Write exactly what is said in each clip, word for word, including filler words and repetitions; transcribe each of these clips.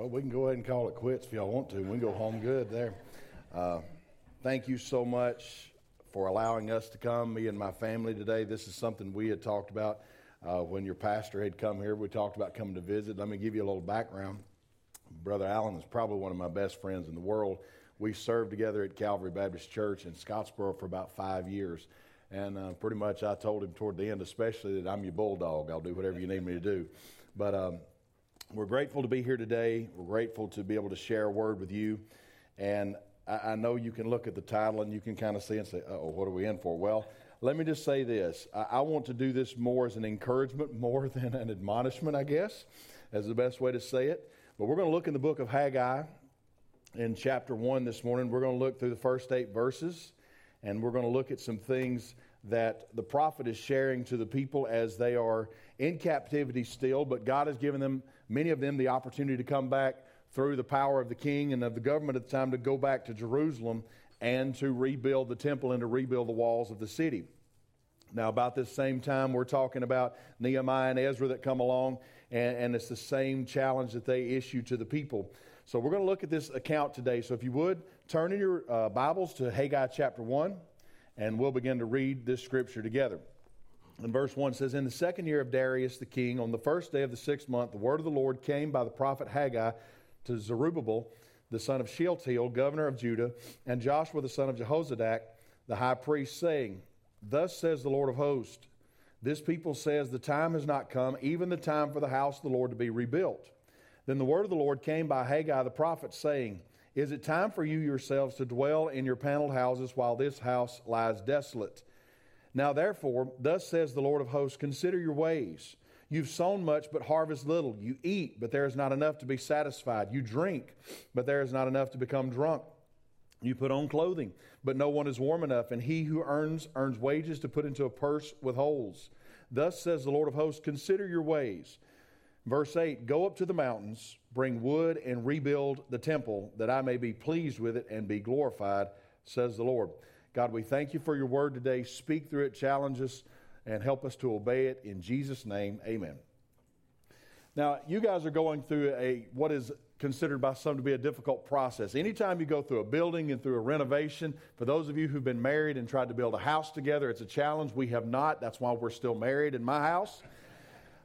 Well, we can go ahead and call it quits if y'all want to. We can go home good there. Uh, thank you so much for allowing us to come, me and my family today. This is something we had talked about uh, when your pastor had come here. We talked about coming to visit. Let me give you a little background. Brother Allen is probably one of my best friends in the world. We served together at Calvary Baptist Church in Scottsboro for about five years. And uh, pretty much I told him toward the end, especially, that I'm your bulldog. I'll do whatever you need me to do. But um, we're grateful to be here today. We're grateful to be able to share a word with you. And I, I know you can look at the title and you can kind of see and say, uh-oh, what are we in for? Well, let me just say this. I, I want to do this more as an encouragement, more than an admonishment, I guess, as the best way to say it. But we're going to look in the book of Haggai in chapter one this morning. We're going to look through the first eight verses. And we're going to look at some things that the prophet is sharing to the people as they are in captivity still. But God has given them, many of them, the opportunity to come back through the power of the king and of the government at the time, to go back to Jerusalem and to rebuild the temple and to rebuild the walls of the city. Now, about this same time, we're talking about Nehemiah and Ezra that come along, and, and it's the same challenge that they issue to the people. So we're going to look at this account today. So if you would, turn in your uh, Bibles to Haggai chapter one, and we'll begin to read this scripture together. And verse one says, "In the second year of Darius the king, on the first day of the sixth month, the word of the Lord came by the prophet Haggai to Zerubbabel, the son of Shealtiel, governor of Judah, and Joshua, the son of Jehozadak, the high priest, saying, Thus says the Lord of hosts, this people says, the time has not come, even the time for the house of the Lord to be rebuilt. Then the word of the Lord came by Haggai the prophet, saying, Is it time for you yourselves to dwell in your paneled houses while this house lies desolate? Now therefore, thus says the Lord of hosts, consider your ways. You've sown much, but harvest little. You eat, but there is not enough to be satisfied. You drink, but there is not enough to become drunk. You put on clothing, but no one is warm enough, and he who earns, earns wages to put into a purse with holes. Thus says the Lord of hosts, consider your ways. Verse eight, go up to the mountains, bring wood, and rebuild the temple, that I may be pleased with it and be glorified, says the Lord." God, we thank you for your word today. Speak through it, challenge us, and help us to obey it. In Jesus' name, amen. Now, you guys are going through a what is considered by some to be a difficult process. Anytime you go through a building and through a renovation, for those of you who've been married and tried to build a house together, it's a challenge. We have not. That's why we're still married in my house.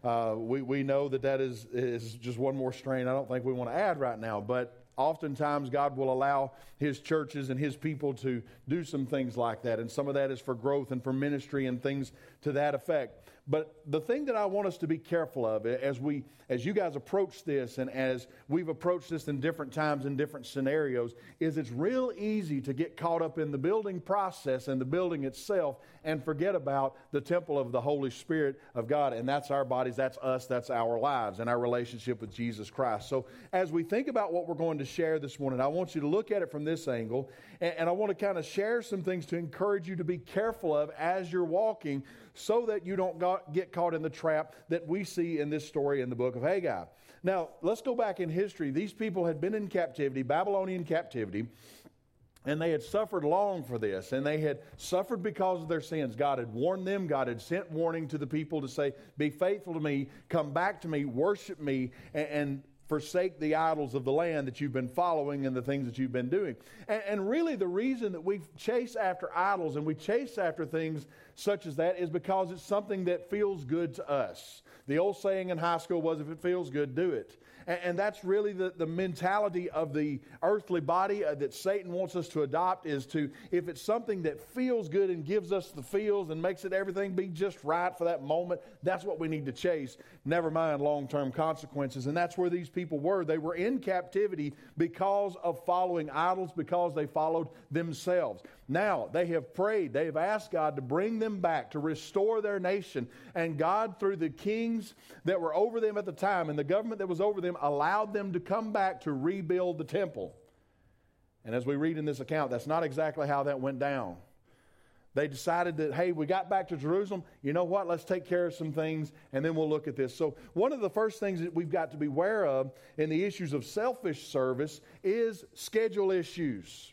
Uh, we, we know that that is, is just one more strain I don't think we want to add right now, but oftentimes God will allow his churches and his people to do some things like that, and some of that is for growth and for ministry and things to that effect. But the thing that I want us to be careful of as we, as you guys approach this, and as we've approached this in different times and different scenarios, is it's real easy to get caught up in the building process and the building itself and forget about the temple of the Holy Spirit of God. And that's our bodies, that's us, that's our lives and our relationship with Jesus Christ. So as we think about what we're going to share this morning, I want you to look at it from this angle. And, and I want to kind of share some things to encourage you to be careful of as you're walking, so that you don't got, get caught in the trap that we see in this story in the book of Haggai. Now, let's go back in history. These people had been in captivity, Babylonian captivity, and they had suffered long for this, and they had suffered because of their sins. God had warned them. God had sent warning to the people to say, be faithful to me, come back to me, worship me, and, and forsake the idols of the land that you've been following and the things that you've been doing. And, and really the reason that we chase after idols and we chase after things such as that is because it's something that feels good to us. The old saying in high school was, if it feels good, do it. And, and that's really the, the mentality of the earthly body that Satan wants us to adopt, is to, if it's something that feels good and gives us the feels and makes it everything be just right for that moment, that's what we need to chase. Never mind long-term consequences. And that's where these people were. They were in captivity because of following idols, because they followed themselves. Now, they have prayed. They have asked God to bring them back, to restore their nation. And God, through the kings that were over them at the time and the government that was over them, allowed them to come back to rebuild the temple. And as we read in this account, that's not exactly how that went down. They decided that, hey, we got back to Jerusalem. You know what? Let's take care of some things, and then we'll look at this. So one of the first things that we've got to be aware of in the issues of selfish service is schedule issues.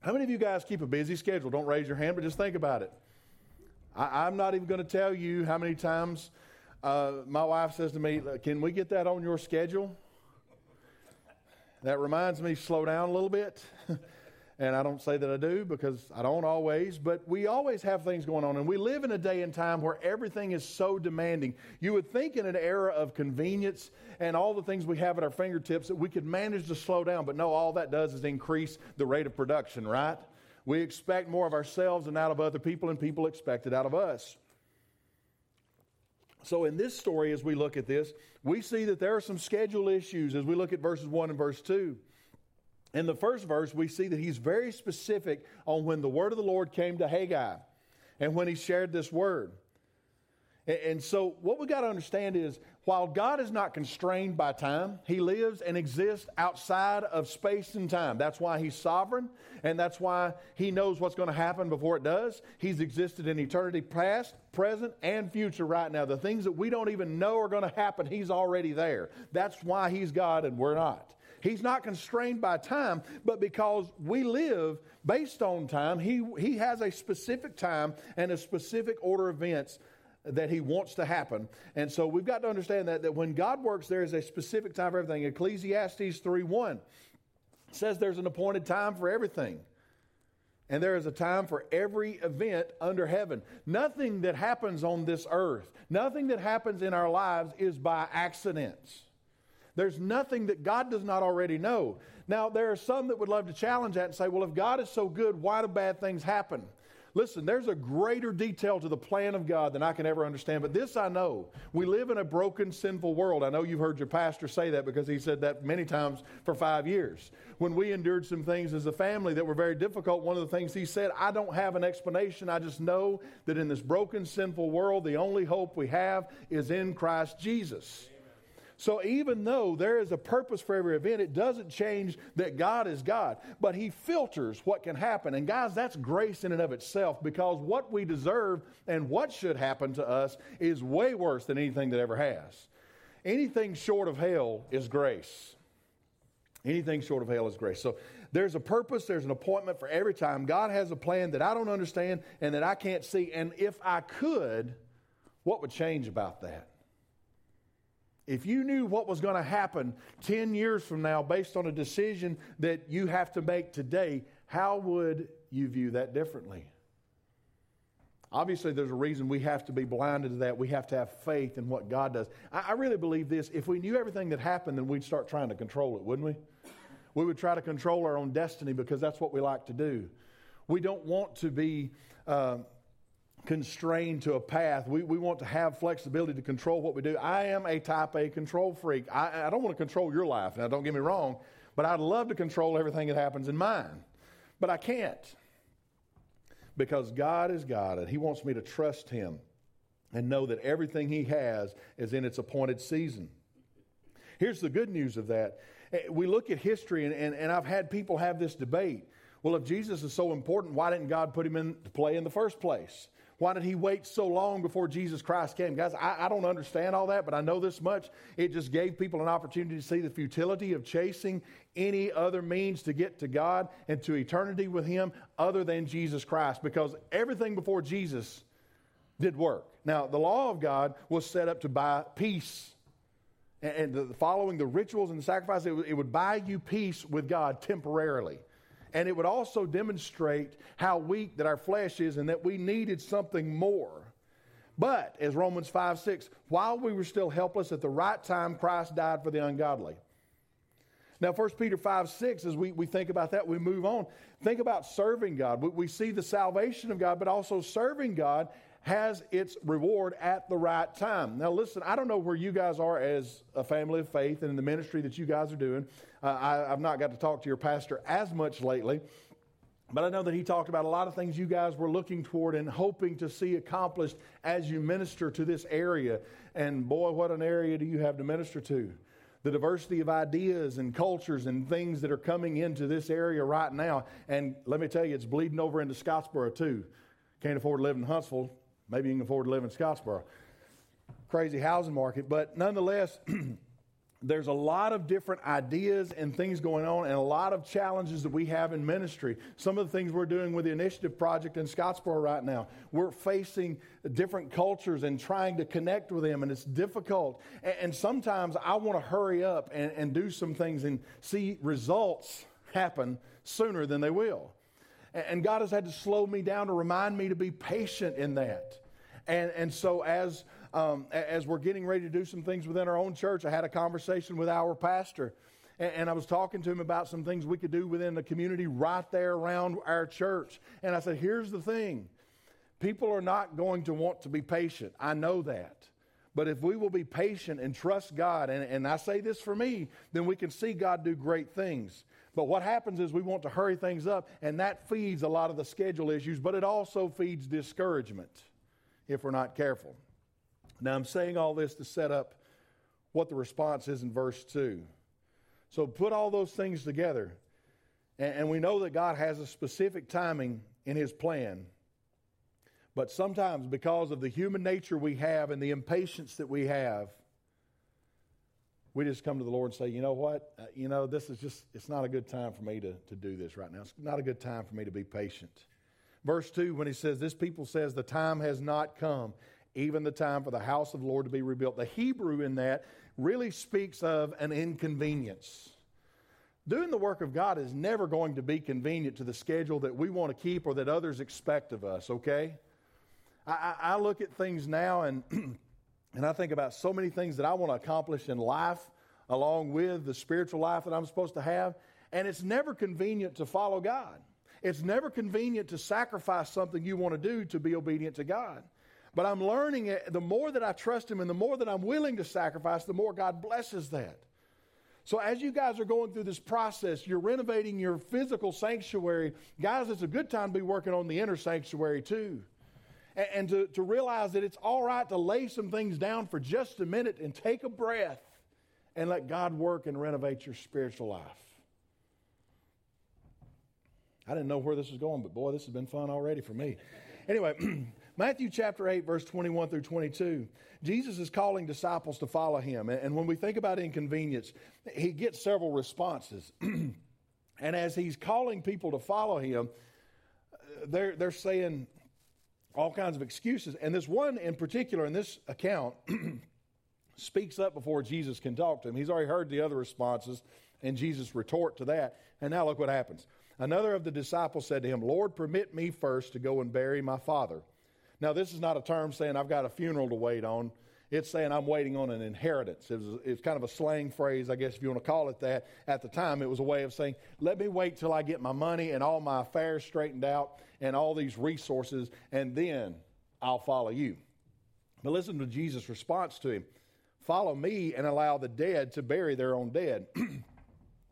How many of you guys keep a busy schedule? Don't raise your hand, but just think about it. I, I'm not even going to tell you how many times uh, my wife says to me, can we get that on your schedule? That reminds me, slow down a little bit. And I don't say that I do, because I don't always, but we always have things going on. And we live in a day and time where everything is so demanding. You would think in an era of convenience and all the things we have at our fingertips that we could manage to slow down. But no, all that does is increase the rate of production, right? We expect more of ourselves and out of other people, and people expect it out of us. So in this story, as we look at this, we see that there are some schedule issues as we look at verses one and verse two. In the first verse, we see that he's very specific on when the word of the Lord came to Haggai and when he shared this word. And so what we got to understand is, while God is not constrained by time, he lives and exists outside of space and time. That's why he's sovereign, and that's why he knows what's going to happen before it does. He's existed in eternity past, present, and future right now. The things that we don't even know are going to happen, he's already there. That's why he's God and we're not. He's not constrained by time, but because we live based on time, he, he has a specific time and a specific order of events that he wants to happen. And so we've got to understand that, that when God works, there is a specific time for everything. Ecclesiastes three one says there's an appointed time for everything. And there is a time for every event under heaven. Nothing that happens on this earth, nothing that happens in our lives is by accidents. There's nothing that God does not already know. Now, there are some that would love to challenge that and say, well, if God is so good, why do bad things happen? Listen, there's a greater detail to the plan of God than I can ever understand, but this I know. We live in a broken, sinful world. I know you've heard your pastor say that, because he said that many times for five years. When we endured some things as a family that were very difficult, one of the things he said, I don't have an explanation. I just know that in this broken, sinful world, the only hope we have is in Christ Jesus. So even though there is a purpose for every event, it doesn't change that God is God, but he filters what can happen. And guys, that's grace in and of itself, because what we deserve and what should happen to us is way worse than anything that ever has. Anything short of hell is grace. Anything short of hell is grace. So there's a purpose, there's an appointment for every time. God has a plan that I don't understand and that I can't see. And if I could, what would change about that? If you knew what was going to happen ten years from now based on a decision that you have to make today, how would you view that differently? Obviously, there's a reason we have to be blinded to that. We have to have faith in what God does. I, I really believe this. If we knew everything that happened, then we'd start trying to control it, wouldn't we? We would try to control our own destiny, because that's what we like to do. We don't want to be... Um, constrained to a path. We we want to have flexibility to control what we do. I am a type A control freak. I, I don't want to control your life. Now, don't get me wrong, but I'd love to control everything that happens in mine. But I can't, because God is God, and he wants me to trust him and know that everything he has is in its appointed season. Here's the good news of that. We look at history, and, and, and I've had people have this debate. Well, if Jesus is so important, why didn't God put him into play in the first place? Why did he wait so long before Jesus Christ came? Guys, I, I don't understand all that, but I know this much. It just gave people an opportunity to see the futility of chasing any other means to get to God and to eternity with him other than Jesus Christ, because everything before Jesus did work. Now, the law of God was set up to buy peace. And, and the, following the rituals and the sacrifices, it, it would buy you peace with God temporarily. And it would also demonstrate how weak that our flesh is and that we needed something more. But, as Romans five six, while we were still helpless, at the right time, Christ died for the ungodly. Now, First Peter five six, as we, we think about that, we move on. Think about serving God. We, we see the salvation of God, but also serving God has its reward at the right time. Now, listen, I don't know where you guys are as a family of faith and in the ministry that you guys are doing. Uh, I, I've not got to talk to your pastor as much lately, but I know that he talked about a lot of things you guys were looking toward and hoping to see accomplished as you minister to this area. And boy, what an area do you have to minister to. The diversity of ideas and cultures and things that are coming into this area right now. And let me tell you, it's bleeding over into Scottsboro too. Can't afford to live in Huntsville. Maybe you can afford to live in Scottsboro. Crazy housing market. But nonetheless, there's a lot of different ideas and things going on and a lot of challenges that we have in ministry. Some of the things we're doing with the Initiative Project in Scottsboro right now, we're facing different cultures and trying to connect with them, and it's difficult. And, and sometimes I want to hurry up and, and do some things and see results happen sooner than they will. And, and God has had to slow me down to remind me to be patient in that. And, and so as... Um, as we're getting ready to do some things within our own church, I had a conversation with our pastor, and, and I was talking to him about some things we could do within the community right there around our church. And I said, here's the thing. People are not going to want to be patient. I know that. But if we will be patient and trust God, and, and I say this for me, then we can see God do great things. But what happens is we want to hurry things up, and that feeds a lot of the schedule issues, but it also feeds discouragement if we're not careful. Now, I'm saying all this to set up what the response is in verse two. So put all those things together, and, and we know that God has a specific timing in His plan. But sometimes because of the human nature we have and the impatience that we have, we just come to the Lord and say, you know what, uh, you know, this is just, it's not a good time for me to, to do this right now. It's not a good time for me to be patient. Verse two, when he says, this people says the time has not come, even the time for the house of the Lord to be rebuilt. The Hebrew in that really speaks of an inconvenience. Doing the work of God is never going to be convenient to the schedule that we want to keep or that others expect of us, okay? I, I look at things now and, and I think about so many things that I want to accomplish in life along with the spiritual life that I'm supposed to have, and it's never convenient to follow God. It's never convenient to sacrifice something you want to do to be obedient to God. But I'm learning it. The more that I trust Him and the more that I'm willing to sacrifice, the more God blesses that. So as you guys are going through this process, you're renovating your physical sanctuary. Guys, it's a good time to be working on the inner sanctuary too. And, and to, to realize that it's all right to lay some things down for just a minute and take a breath and let God work and renovate your spiritual life. I didn't know where this was going, but boy, this has been fun already for me. Anyway, Matthew chapter eight, verse twenty-one through twenty-two, Jesus is calling disciples to follow Him. And when we think about inconvenience, He gets several responses. And as He's calling people to follow Him, they're, they're saying all kinds of excuses. And this one in particular, in this account, speaks up before Jesus can talk to him. He's already heard the other responses, and Jesus retort to that. And now look what happens. Another of the disciples said to Him, Lord, permit me first to go and bury my father. Now, this is not a term saying I've got a funeral to wait on. It's saying I'm waiting on an inheritance. It was, it was kind of a slang phrase, I guess, if you want to call it that. At the time, it was a way of saying, let me wait till I get my money and all my affairs straightened out and all these resources, and then I'll follow you. But listen to Jesus' response to him. Follow me and allow the dead to bury their own dead.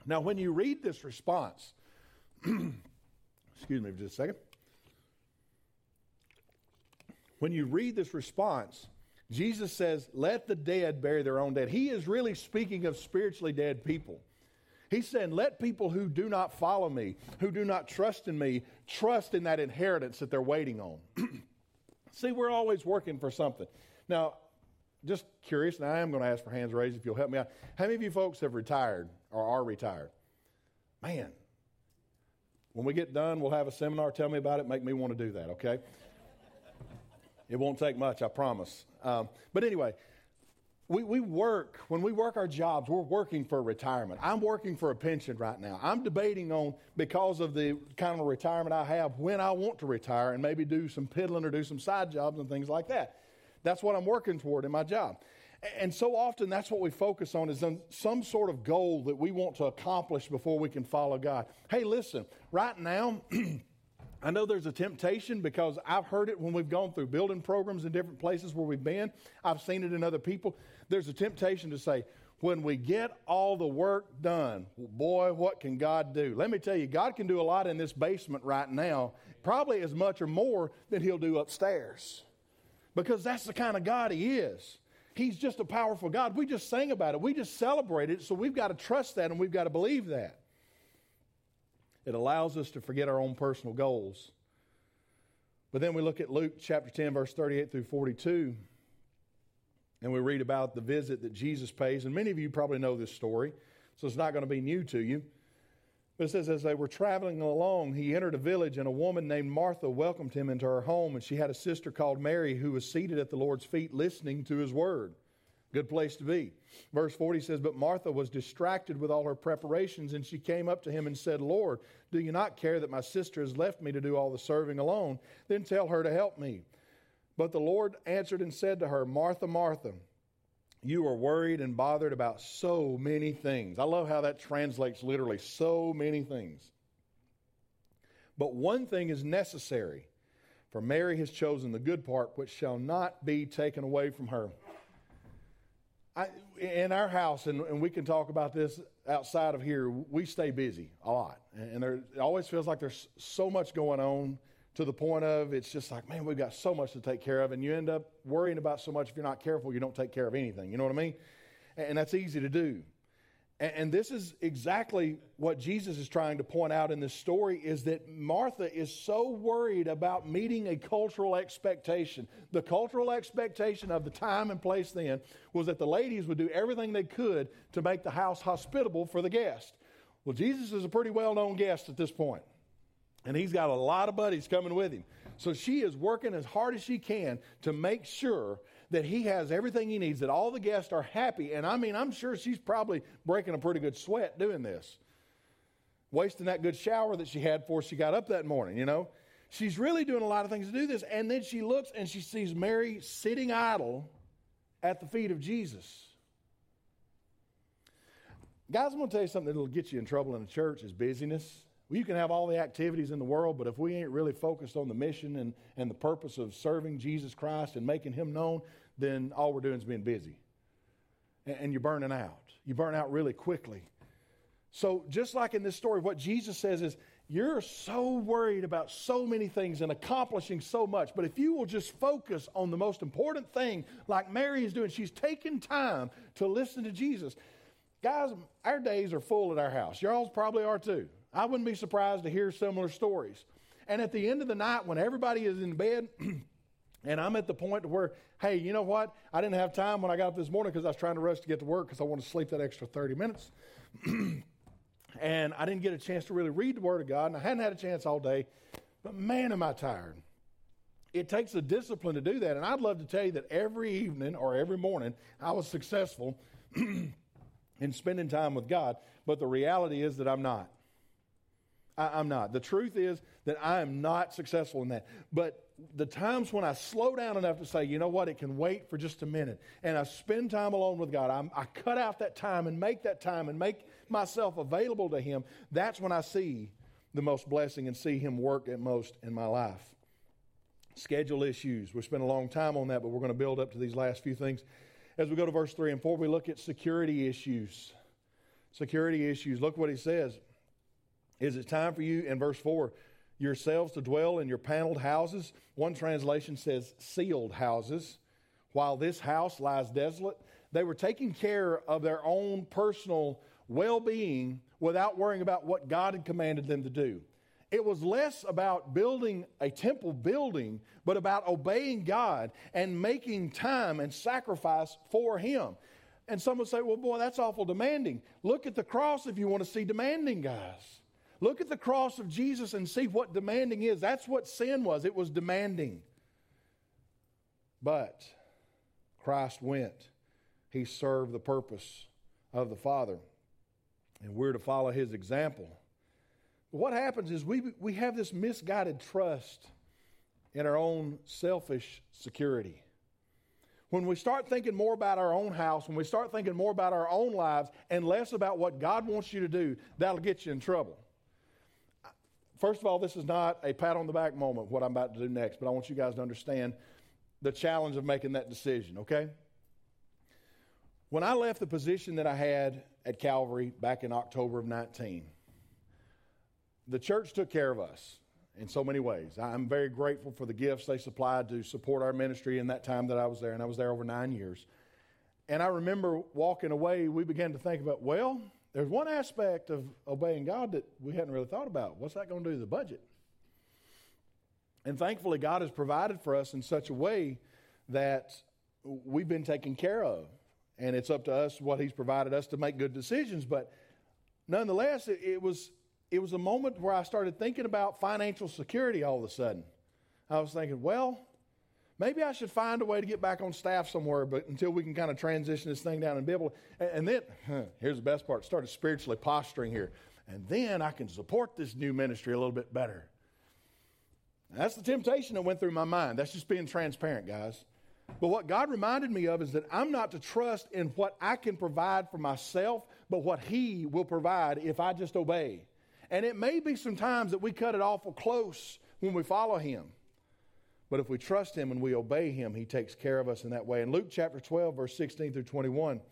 Now, when you read this response, excuse me for just a second. When you read this response, Jesus says, let the dead bury their own dead. He is really speaking of spiritually dead people. He's saying, let people who do not follow me, who do not trust in me, trust in that inheritance that they're waiting on. See, we're always working for something. Now, just curious, and I am going to ask for hands raised if you'll help me out. How many of you folks have retired or are retired? Man, when we get done, we'll have a seminar. Tell me about it. Make me want to do that, okay? It won't take much, I promise. Um, but anyway, we, we work, when we work our jobs, we're working for retirement. I'm working for a pension right now. I'm debating on, because of the kind of retirement I have, when I want to retire and maybe do some piddling or do some side jobs and things like that. That's what I'm working toward in my job. And so often that's what we focus on, is on some sort of goal that we want to accomplish before we can follow God. Hey, listen, right now... I know there's a temptation, because I've heard it when we've gone through building programs in different places where we've been. I've seen it in other people. There's a temptation to say, when we get all the work done, boy, what can God do? Let me tell you, God can do a lot in this basement right now, probably as much or more than He'll do upstairs, because that's the kind of God He is. He's just a powerful God. We just sang about it. We just celebrated it, so we've got to trust that and we've got to believe that. It allows us to forget our own personal goals. But then we look at Luke chapter ten, verse thirty-eight through forty-two, and we read about the visit that Jesus pays. And many of you probably know this story, so it's not going to be new to you. But it says, as they were traveling along, he entered a village, and a woman named Martha welcomed him into her home. And she had a sister called Mary who was seated at the Lord's feet listening to his word. Good place to be. Verse forty says, but Martha was distracted with all her preparations, and she came up to him and said, Lord, do you not care that my sister has left me to do all the serving alone? Then tell her to help me. But the Lord answered and said to her, Martha, Martha, you are worried and bothered about so many things. I love how that translates literally, so many things. But one thing is necessary, for Mary has chosen the good part, which shall not be taken away from her. I, in our house, and, and we can talk about this outside of here, we stay busy a lot. And there it always feels like there's so much going on, to the point of it's just like, man, we've got so much to take care of. And you end up worrying about so much, if you're not careful, you don't take care of anything. You know what I mean? And that's easy to do. And this is exactly what Jesus is trying to point out in this story, is that Martha is so worried about meeting a cultural expectation. The cultural expectation of the time and place then was that the ladies would do everything they could to make the house hospitable for the guest. Well, Jesus is a pretty well-known guest at this point, and he's got a lot of buddies coming with him. So she is working as hard as she can to make sure that he has everything he needs, that all the guests are happy. And I mean, I'm sure she's probably breaking a pretty good sweat doing this, wasting that good shower that she had before she got up that morning, you know. She's really doing a lot of things to do this. And then she looks and she sees Mary sitting idle at the feet of Jesus. Guys, I'm going to tell you something that will get you in trouble in the church is busyness. You can have all the activities in the world, but if we ain't really focused on the mission and, and the purpose of serving Jesus Christ and making him known, then all we're doing is being busy. And, and you're burning out. You burn out really quickly. So just like in this story, what Jesus says is, you're so worried about so many things and accomplishing so much, but if you will just focus on the most important thing, like Mary is doing, she's taking time to listen to Jesus. Guys, our days are full at our house. Y'all's probably are too. I wouldn't be surprised to hear similar stories. And at the end of the night, when everybody is in bed, and I'm at the point where, hey, you know what? I didn't have time when I got up this morning because I was trying to rush to get to work because I wanted to sleep that extra thirty minutes. And I didn't get a chance to really read the Word of God, and I hadn't had a chance all day. But man, am I tired. It takes a discipline to do that. And I'd love to tell you that every evening or every morning I was successful in spending time with God. But the reality is that I'm not. I'm not. The truth is that I am not successful in that. But the times when I slow down enough to say, you know what, it can wait for just a minute, and I spend time alone with God, I'm, I cut out that time and make that time and make myself available to him, that's when I see the most blessing and see him work at most in my life. Schedule issues. We spent a long time on that, but we're going to build up to these last few things. As we go to verse three and four, we look at security issues. Security issues. Look what he says. Is it time for you, in verse four, yourselves to dwell in your paneled houses? One translation says sealed houses, while this house lies desolate. They were taking care of their own personal well-being without worrying about what God had commanded them to do. It was less about building a temple building, but about obeying God and making time and sacrifice for him. And some would say, well, boy, that's awful demanding. Look at the cross if you want to see demanding, guys. Look at the cross of Jesus and see what demanding is. That's what sin was. It was demanding. But Christ went. He served the purpose of the Father. And we're to follow his example. What happens is we, we have this misguided trust in our own selfish security. When we start thinking more about our own house, when we start thinking more about our own lives and less about what God wants you to do, that'll get you in trouble. First of all, this is not a pat on the back moment, what I'm about to do next, but I want you guys to understand the challenge of making that decision, okay? When I left the position that I had at Calvary back in October of nineteen, the church took care of us in so many ways. I'm very grateful for the gifts they supplied to support our ministry in that time that I was there, and I was there over nine years. And I remember walking away, we began to think about, well, there's one aspect of obeying God that we hadn't really thought about. What's that going to do to the budget? And thankfully, God has provided for us in such a way that we've been taken care of, and it's up to us what he's provided us to make good decisions. But nonetheless, it, it was it was a moment where I started thinking about financial security all of a sudden. I was thinking, well, maybe I should find a way to get back on staff somewhere, but until we can kind of transition this thing down in biblical. And, and then, huh, here's the best part, started spiritually posturing here. And then I can support this new ministry a little bit better. That's the temptation that went through my mind. That's just being transparent, guys. But what God reminded me of is that I'm not to trust in what I can provide for myself, but what he will provide if I just obey. And it may be sometimes that we cut it awful close when we follow him. But if we trust him and we obey him, he takes care of us in that way. In Luke chapter twelve, verse sixteen through twenty-one,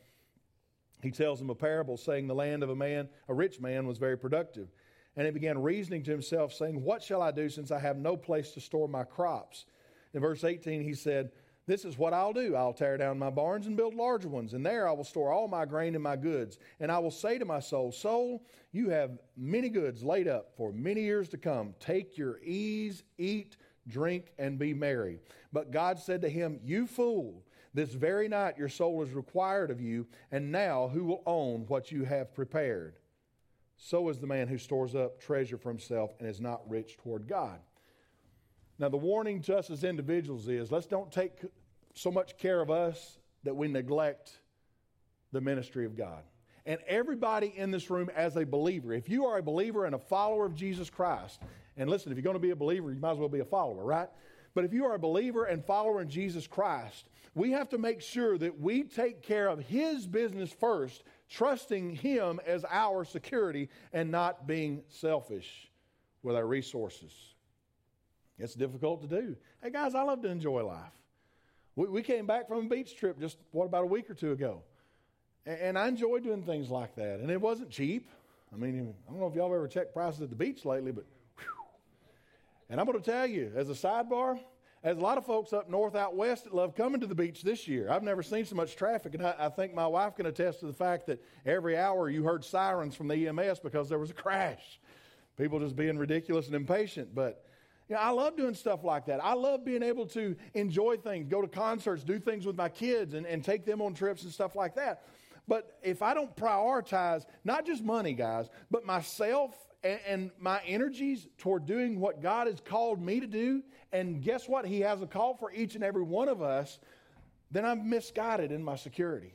he tells them a parable, saying, the land of a man, a rich man, was very productive. And he began reasoning to himself, saying, what shall I do since I have no place to store my crops? In verse eighteen, he said, this is what I'll do. I'll tear down my barns and build larger ones, and there I will store all my grain and my goods. And I will say to my soul, soul, you have many goods laid up for many years to come. Take your ease, eat, drink, and be merry. But God said to him, you fool, this very night your soul is required of you, and now who will own what you have prepared? So is the man who stores up treasure for himself and is not rich toward God. Now, the warning to us as individuals is, let's don't take so much care of us that we neglect the ministry of God. And everybody in this room as a believer, if you are a believer and a follower of Jesus Christ, and listen, if you're going to be a believer, you might as well be a follower, right? But if you are a believer and follower in Jesus Christ, we have to make sure that we take care of his business first, trusting him as our security and not being selfish with our resources. It's difficult to do. Hey guys, I love to enjoy life. We, we came back from a beach trip just, what, about a week or two ago. And, and I enjoy doing things like that. And it wasn't cheap. I mean, I don't know if y'all have ever checked prices at the beach lately, but whew. And I'm going to tell you, as a sidebar, there's a lot of folks up north, out west that love coming to the beach this year. I've never seen so much traffic, and I, I think my wife can attest to the fact that every hour you heard sirens from the E M S because there was a crash. People just being ridiculous and impatient. But you know, I love doing stuff like that. I love being able to enjoy things, go to concerts, do things with my kids, and, and take them on trips and stuff like that. But if I don't prioritize not just money, guys, but myself and my energies toward doing what God has called me to do, and guess what? He has a call for each and every one of us, then I'm misguided in my security.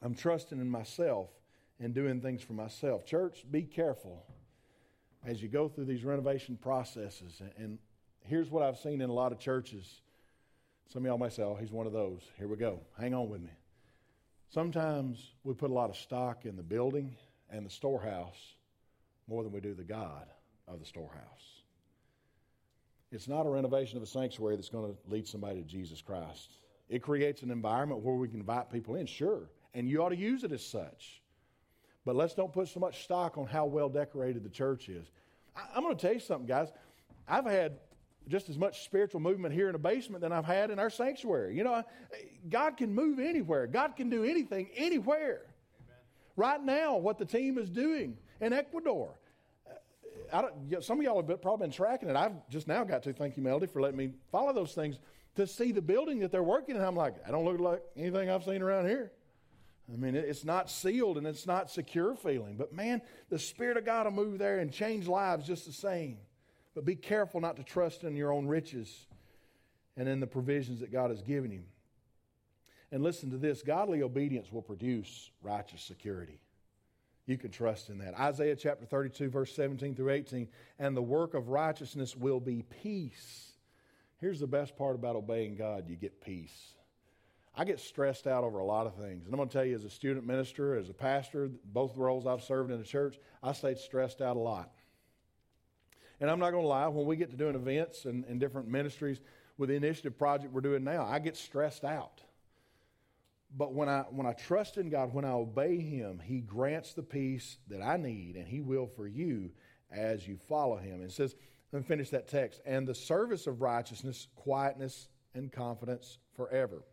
I'm trusting in myself and doing things for myself. Church, be careful as you go through these renovation processes. And here's what I've seen in a lot of churches. Some of y'all may say, oh, he's one of those. Here we go. Hang on with me. Sometimes we put a lot of stock in the building and the storehouse more than we do the God of the storehouse. It's not a renovation of a sanctuary that's going to lead somebody to Jesus Christ. It creates an environment where we can invite people in, sure, and you ought to use it as such. But let's don't put so much stock on how well decorated the church is. I, I'm going to tell you something, guys. I've had just as much spiritual movement here in the basement than I've had in our sanctuary. You know, I, God can move anywhere. God can do anything, anywhere. Amen. Right now, what the team is doing in Ecuador, I don't, some of y'all have probably been tracking it. I've just now got to thank you, Melody, for letting me follow those things to see the building that they're working in. I'm like, I don't look like anything I've seen around here. I mean, it's not sealed and it's not secure feeling. But man, the Spirit of God will move there and change lives just the same. But be careful not to trust in your own riches and in the provisions that God has given him. And listen to this, godly obedience will produce righteous security. You can trust in that. Isaiah chapter thirty-two, verse seventeen through eighteen, and the work of righteousness will be peace. Here's the best part about obeying God, you get peace. I get stressed out over a lot of things. And I'm going to tell you, as a student minister, as a pastor, both the roles I've served in the church, I stayed stressed out a lot. And I'm not going to lie, when we get to doing events and, and different ministries with the Initiative Project we're doing now, I get stressed out. But when I when I trust in God, when I obey him, he grants the peace that I need, and he will for you as you follow him. And it says, let me finish that text, and the service of righteousness, quietness, and confidence forever.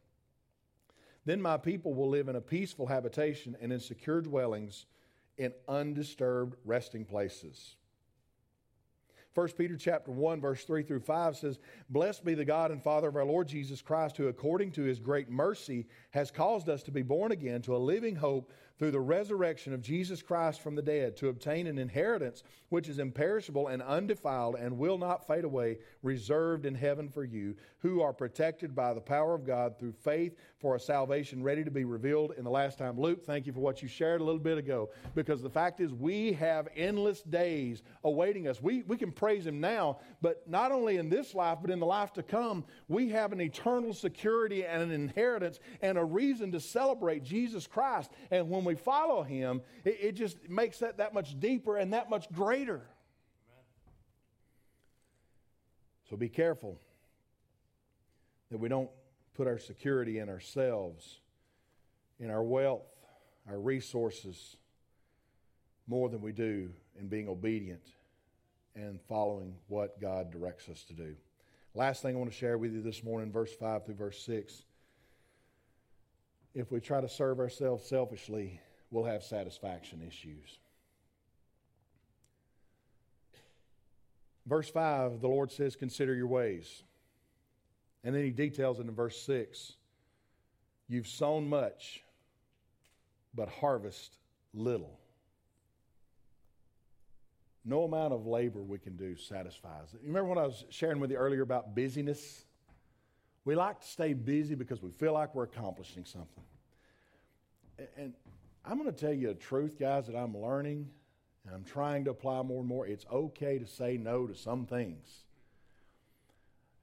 Then my people will live in a peaceful habitation and in secure dwellings in undisturbed resting places. First Peter chapter one, verse three through five says, "Blessed be the God and Father of our Lord Jesus Christ, who according to his great mercy has caused us to be born again to a living hope through the resurrection of Jesus Christ from the dead, to obtain an inheritance which is imperishable and undefiled and will not fade away, reserved in heaven for you, who are protected by the power of God through faith for a salvation ready to be revealed in the last time." Luke, thank you for what you shared a little bit ago, because the fact is we have endless days awaiting us. We, we can pray Praise him now, but not only in this life, but in the life to come, we have an eternal security and an inheritance and a reason to celebrate Jesus Christ. And when we follow him, it, it just makes that that much deeper and that much greater. Amen. So be careful that we don't put our security in ourselves, in our wealth, our resources, more than we do in being obedient and following what God directs us to do. Last thing I want to share with you this morning, verse five through verse six. If we try to serve ourselves selfishly, we'll have satisfaction issues. Verse five, the Lord says, "Consider your ways." And then he details it in verse six. "You've sown much, but harvest little." No amount of labor we can do satisfies it. You remember what I was sharing with you earlier about busyness? We like to stay busy because we feel like we're accomplishing something. And I'm going to tell you a truth, guys, that I'm learning, and I'm trying to apply more and more. It's okay to say no to some things.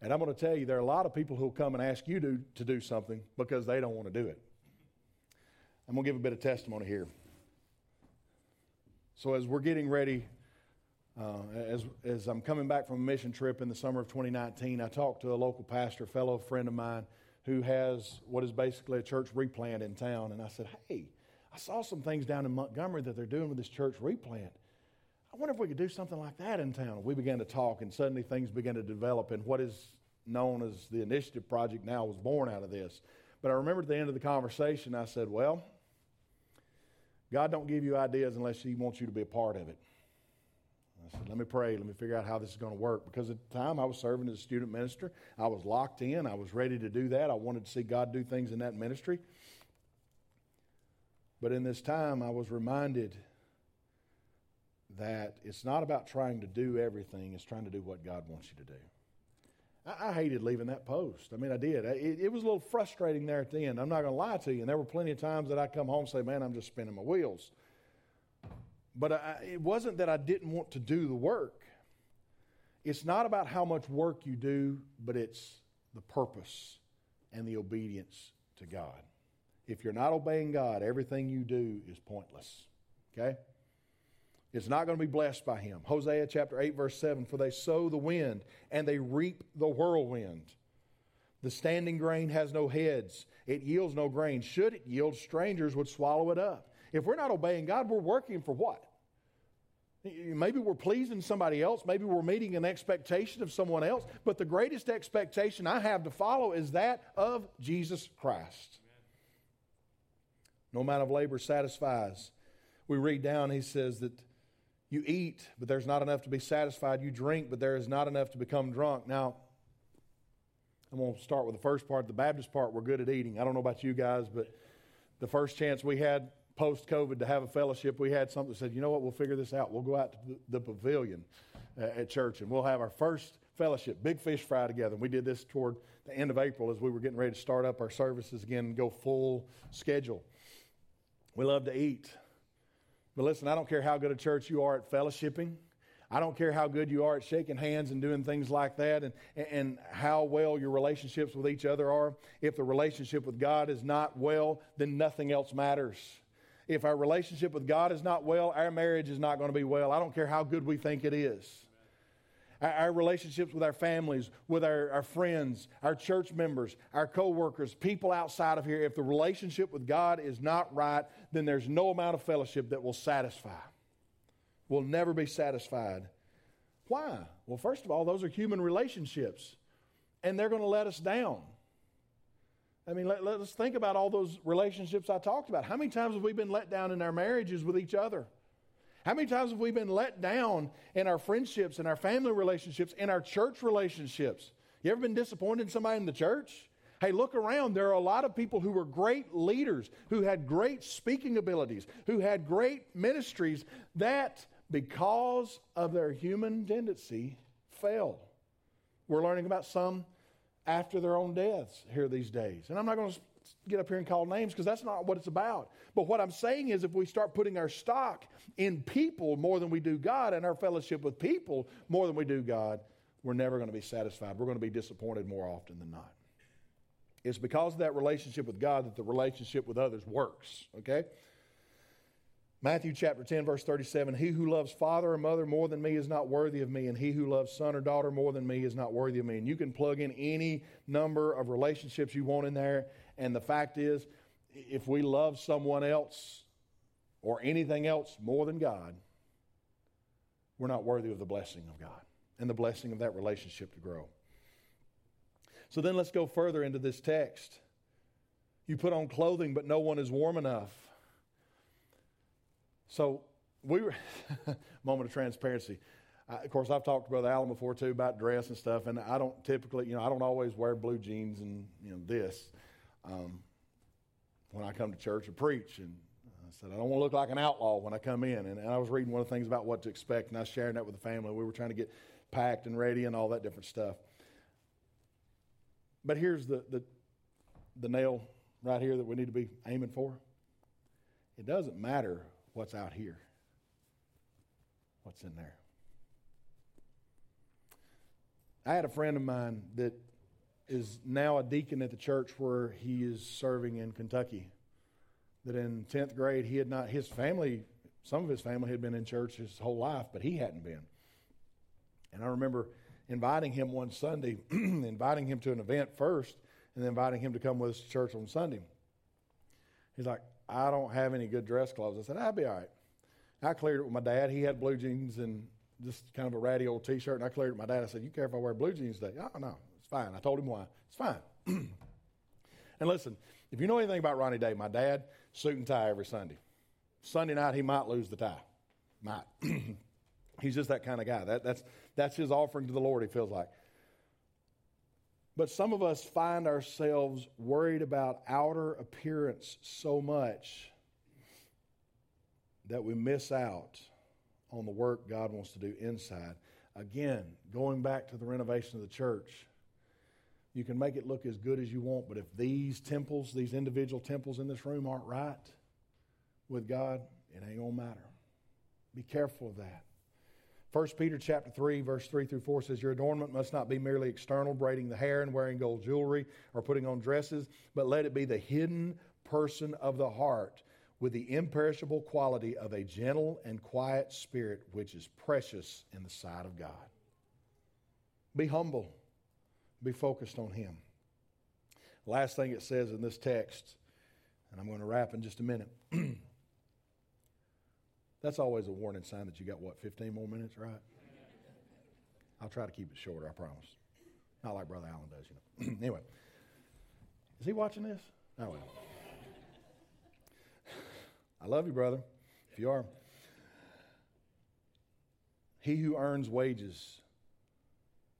And I'm going to tell you, there are a lot of people who will come and ask you to, to do something because they don't want to do it. I'm going to give a bit of testimony here. So as we're getting ready... Uh, as as I'm coming back from a mission trip in the summer of twenty nineteen, I talked to a local pastor, fellow friend of mine, who has what is basically a church replant in town. And I said, "Hey, I saw some things down in Montgomery that they're doing with this church replant. I wonder if we could do something like that in town." We began to talk, and suddenly things began to develop. And what is known as the Initiative Project now was born out of this. But I remember at the end of the conversation, I said, "Well, God don't give you ideas unless he wants you to be a part of it." I said, "Let me pray. Let me figure out how this is going to work." Because at the time I was serving as a student minister, I was locked in. I was ready to do that. I wanted to see God do things in that ministry. But in this time, I was reminded that it's not about trying to do everything. It's trying to do what God wants you to do. I, I hated leaving that post. I mean, I did. It, it was a little frustrating there at the end. I'm not going to lie to you. And there were plenty of times that I'd come home and say, "Man, I'm just spinning my wheels." But I, it wasn't that I didn't want to do the work. It's not about how much work you do, but it's the purpose and the obedience to God. If you're not obeying God, everything you do is pointless. Okay? It's not going to be blessed by him. Hosea chapter eight, verse seven, "For they sow the wind and they reap the whirlwind. The standing grain has no heads. It yields no grain. Should it yield, strangers would swallow it up." If we're not obeying God, we're working for what? Maybe we're pleasing somebody else. Maybe we're meeting an expectation of someone else. But the greatest expectation I have to follow is that of Jesus Christ. Amen. No amount of labor satisfies. We read down, he says that you eat, but there's not enough to be satisfied. You drink, but there is not enough to become drunk. Now, I'm going to start with the first part, the Baptist part. We're good at eating. I don't know about you guys, but the first chance we had post-COVID to have a fellowship, we had something that said, "You know what, we'll figure this out. We'll go out to the, the pavilion uh, at church, and we'll have our first fellowship, Big Fish Fry, together." And we did this toward the end of April as we were getting ready to start up our services again and go full schedule. We love to eat. But listen, I don't care how good a church you are at fellowshipping. I don't care how good you are at shaking hands and doing things like that, and, and how well your relationships with each other are. If the relationship with God is not well, then nothing else matters. If our relationship with God is not well, our marriage is not going to be well. I don't care how good we think it is. Our, our relationships with our families, with our, our friends, our church members, our coworkers, people outside of here, if the relationship with God is not right, then there's no amount of fellowship that will satisfy. We'll never be satisfied. Why? Well, first of all, those are human relationships, and they're going to let us down. I mean, let, let's think about all those relationships I talked about. How many times have we been let down in our marriages with each other? How many times have we been let down in our friendships, in our family relationships, in our church relationships? You ever been disappointed in somebody in the church? Hey, look around. There are a lot of people who were great leaders, who had great speaking abilities, who had great ministries that, because of their human tendency, fell. We're learning about some after their own deaths here these days. And I'm not going to get up here and call names because that's not what it's about. But what I'm saying is, if we start putting our stock in people more than we do God, and our fellowship with people more than we do God, we're never going to be satisfied. We're going to be disappointed more often than not. It's because of that relationship with God that the relationship with others works, okay? Matthew chapter ten, verse thirty-seven, he who loves father or mother more than me is not worthy of me, and he who loves son or daughter more than me is not worthy of me. And you can plug in any number of relationships you want in there, and the fact is, if we love someone else or anything else more than God, we're not worthy of the blessing of God and the blessing of that relationship to grow. So then let's go further into this text. You put on clothing, but no one is warm enough. So we were, moment of transparency. I, of course, I've talked to Brother Allen before too about dress and stuff, and I don't typically, you know, I don't always wear blue jeans and, you know, this. Um, when I come to church and preach, and I said, I don't want to look like an outlaw when I come in. And, and I was reading one of the things about what to expect, and I was sharing that with the family. We were trying to get packed and ready and all that different stuff. But here's the, the the nail right here that we need to be aiming for. It doesn't matter what's out here, what's in there. I had a friend of mine that is now a deacon at the church where he is serving in Kentucky, that in tenth grade he had not, his family, some of his family had been in church his whole life, but he hadn't been. And I remember inviting him one Sunday, inviting him to an event first, and then inviting him to come with us to church on Sunday. He's like, I don't have any good dress clothes. I said, I'll be all right. I cleared it with my dad. He had blue jeans and just kind of a ratty old T-shirt, and I cleared it with my dad. I said, you care if I wear blue jeans today? Oh, no, it's fine. I told him why. It's fine. And listen, if you know anything about Ronnie Day, my dad, suit and tie every Sunday. Sunday night, he might lose the tie. Might. He's just that kind of guy. That, that's that's his offering to the Lord, he feels like. But some of us find ourselves worried about outer appearance so much that we miss out on the work God wants to do inside. Again, going back to the renovation of the church, you can make it look as good as you want, but if these temples, these individual temples in this room aren't right with God, it ain't gonna matter. Be careful of that. First Peter chapter three, verse three through four says, your adornment must not be merely external, braiding the hair and wearing gold jewelry or putting on dresses, but let it be the hidden person of the heart with the imperishable quality of a gentle and quiet spirit, which is precious in the sight of God. Be humble. Be focused on Him. Last thing it says in this text, and I'm going to wrap in just a minute. That's always a warning sign that you got, what, fifteen more minutes, right? I'll try to keep it shorter, I promise. Not like Brother Allen does, you know. Anyway, is he watching this? No, well. I love you, brother, if you are. He who earns wages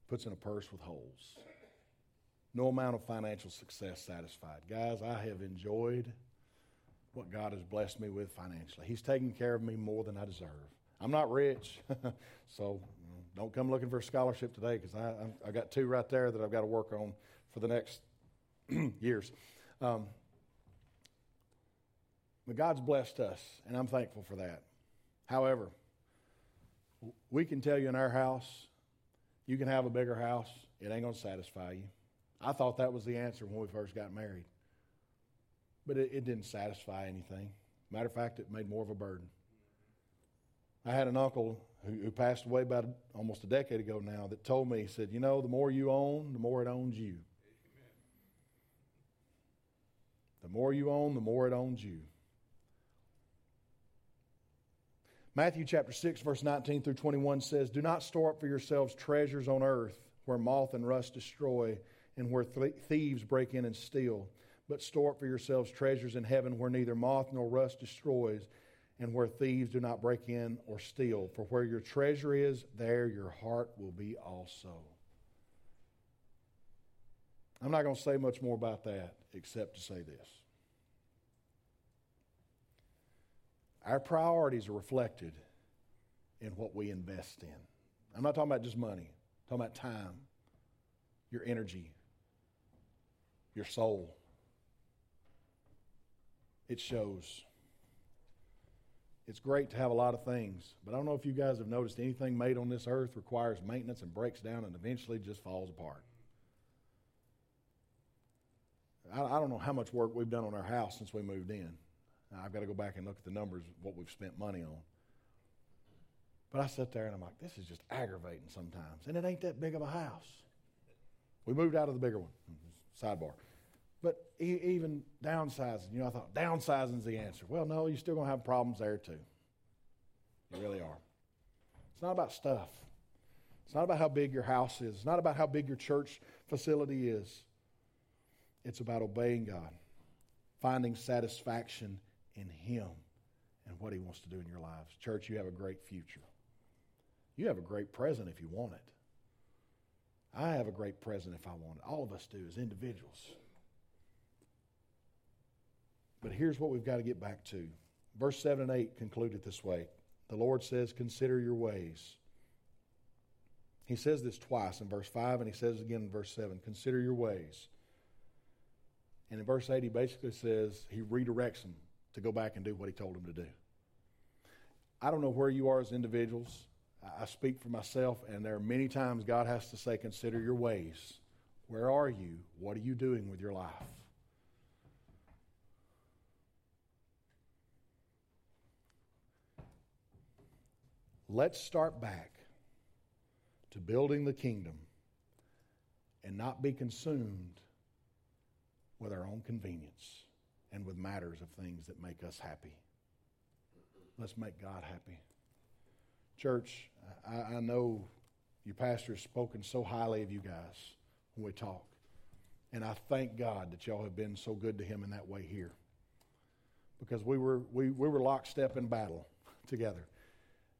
puts in a purse with holes. No amount of financial success satisfied. Guys, I have enjoyed what God has blessed me with financially. He's taking care of me more than I deserve. I'm not rich, so don't come looking for a scholarship today, because I I got two right there that I've got to work on for the next years. Um, but God's blessed us, and I'm thankful for that. However, we can tell you in our house, you can have a bigger house. It ain't going to satisfy you. I thought that was the answer when we first got married. But it, it didn't satisfy anything. Matter of fact, it made more of a burden. I had an uncle who, who passed away about a, almost a decade ago now that told me, he said, you know, the more you own, the more it owns you. Amen. The more you own, the more it owns you. Matthew chapter six, verse nineteen through twenty-one says, do not store up for yourselves treasures on earth where moth and rust destroy and where th- thieves break in and steal. But store up for yourselves treasures in heaven where neither moth nor rust destroys and where thieves do not break in or steal. For where your treasure is, there your heart will be also. I'm not going to say much more about that except to say this. Our priorities are reflected in what we invest in. I'm not talking about just money. I'm talking about time, your energy, your soul. It shows. It's great to have a lot of things, but I don't know if you guys have noticed anything made on this earth requires maintenance and breaks down and eventually just falls apart. I, I don't know how much work we've done on our house since we moved in. Now, I've got to go back and look at the numbers of what we've spent money on. But I sit there and I'm like, this is just aggravating sometimes. And it ain't that big of a house. We moved out of the bigger one. Sidebar. But e- even downsizing, you know, I thought downsizing is the answer. Well, no, you're still going to have problems there too. You really are. It's not about stuff. It's not about how big your house is. It's not about how big your church facility is. It's about obeying God, finding satisfaction in Him and what He wants to do in your lives. Church, you have a great future. You have a great present if you want it. I have a great present if I want it. All of us do as individuals. But here's what we've got to get back to. Verse seven and eight conclude it this way. The Lord says, consider your ways. He says this twice in verse five, and He says it again in verse seven. Consider your ways. And in verse eight, He basically says, He redirects them to go back and do what He told them to do. I don't know where you are as individuals. I speak for myself, and there are many times God has to say, consider your ways. Where are you? What are you doing with your life? Let's start back to building the kingdom and not be consumed with our own convenience and with matters of things that make us happy. Let's make God happy. Church, I, I know your pastor has spoken so highly of you guys when we talk. And I thank God that y'all have been so good to him in that way here. Because we were we, we were lockstep in battle together.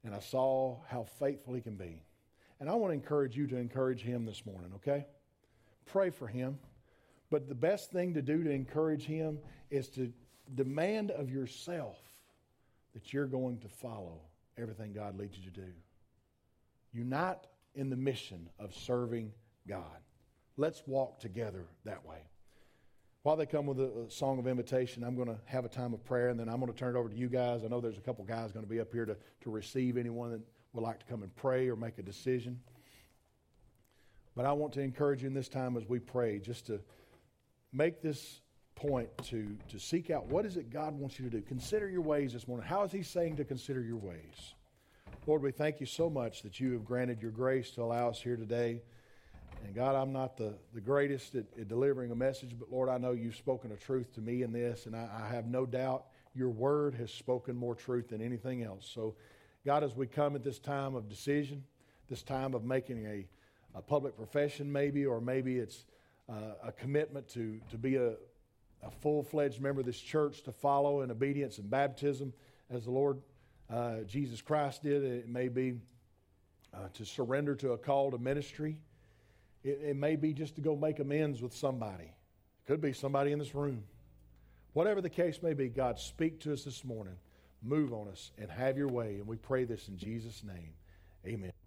And I saw how faithful he can be. And I want to encourage you to encourage him this morning, okay? Pray for him. But the best thing to do to encourage him is to demand of yourself that you're going to follow everything God leads you to do. Unite in the mission of serving God. Let's walk together that way. While they come with a song of invitation, I'm going to have a time of prayer, and then I'm going to turn it over to you guys. I know there's a couple guys going to be up here to, to receive anyone that would like to come and pray or make a decision. But I want to encourage you in this time as we pray just to make this point to, to seek out what is it God wants you to do. Consider your ways this morning. How is he saying to consider your ways? Lord, we thank you so much that you have granted your grace to allow us here today. And God, I'm not the, the greatest at, at delivering a message, but Lord, I know you've spoken a truth to me in this, and I, I have no doubt your word has spoken more truth than anything else. So God, as we come at this time of decision, this time of making a, a public profession maybe, or maybe it's uh, a commitment to, to be a a full-fledged member of this church to follow in obedience and baptism as the Lord uh, Jesus Christ did. It may be uh, to surrender to a call to ministry. It, it may be just to go make amends with somebody. It could be somebody in this room. Whatever the case may be, God, speak to us this morning. Move on us and have your way. And we pray this in Jesus' name. Amen.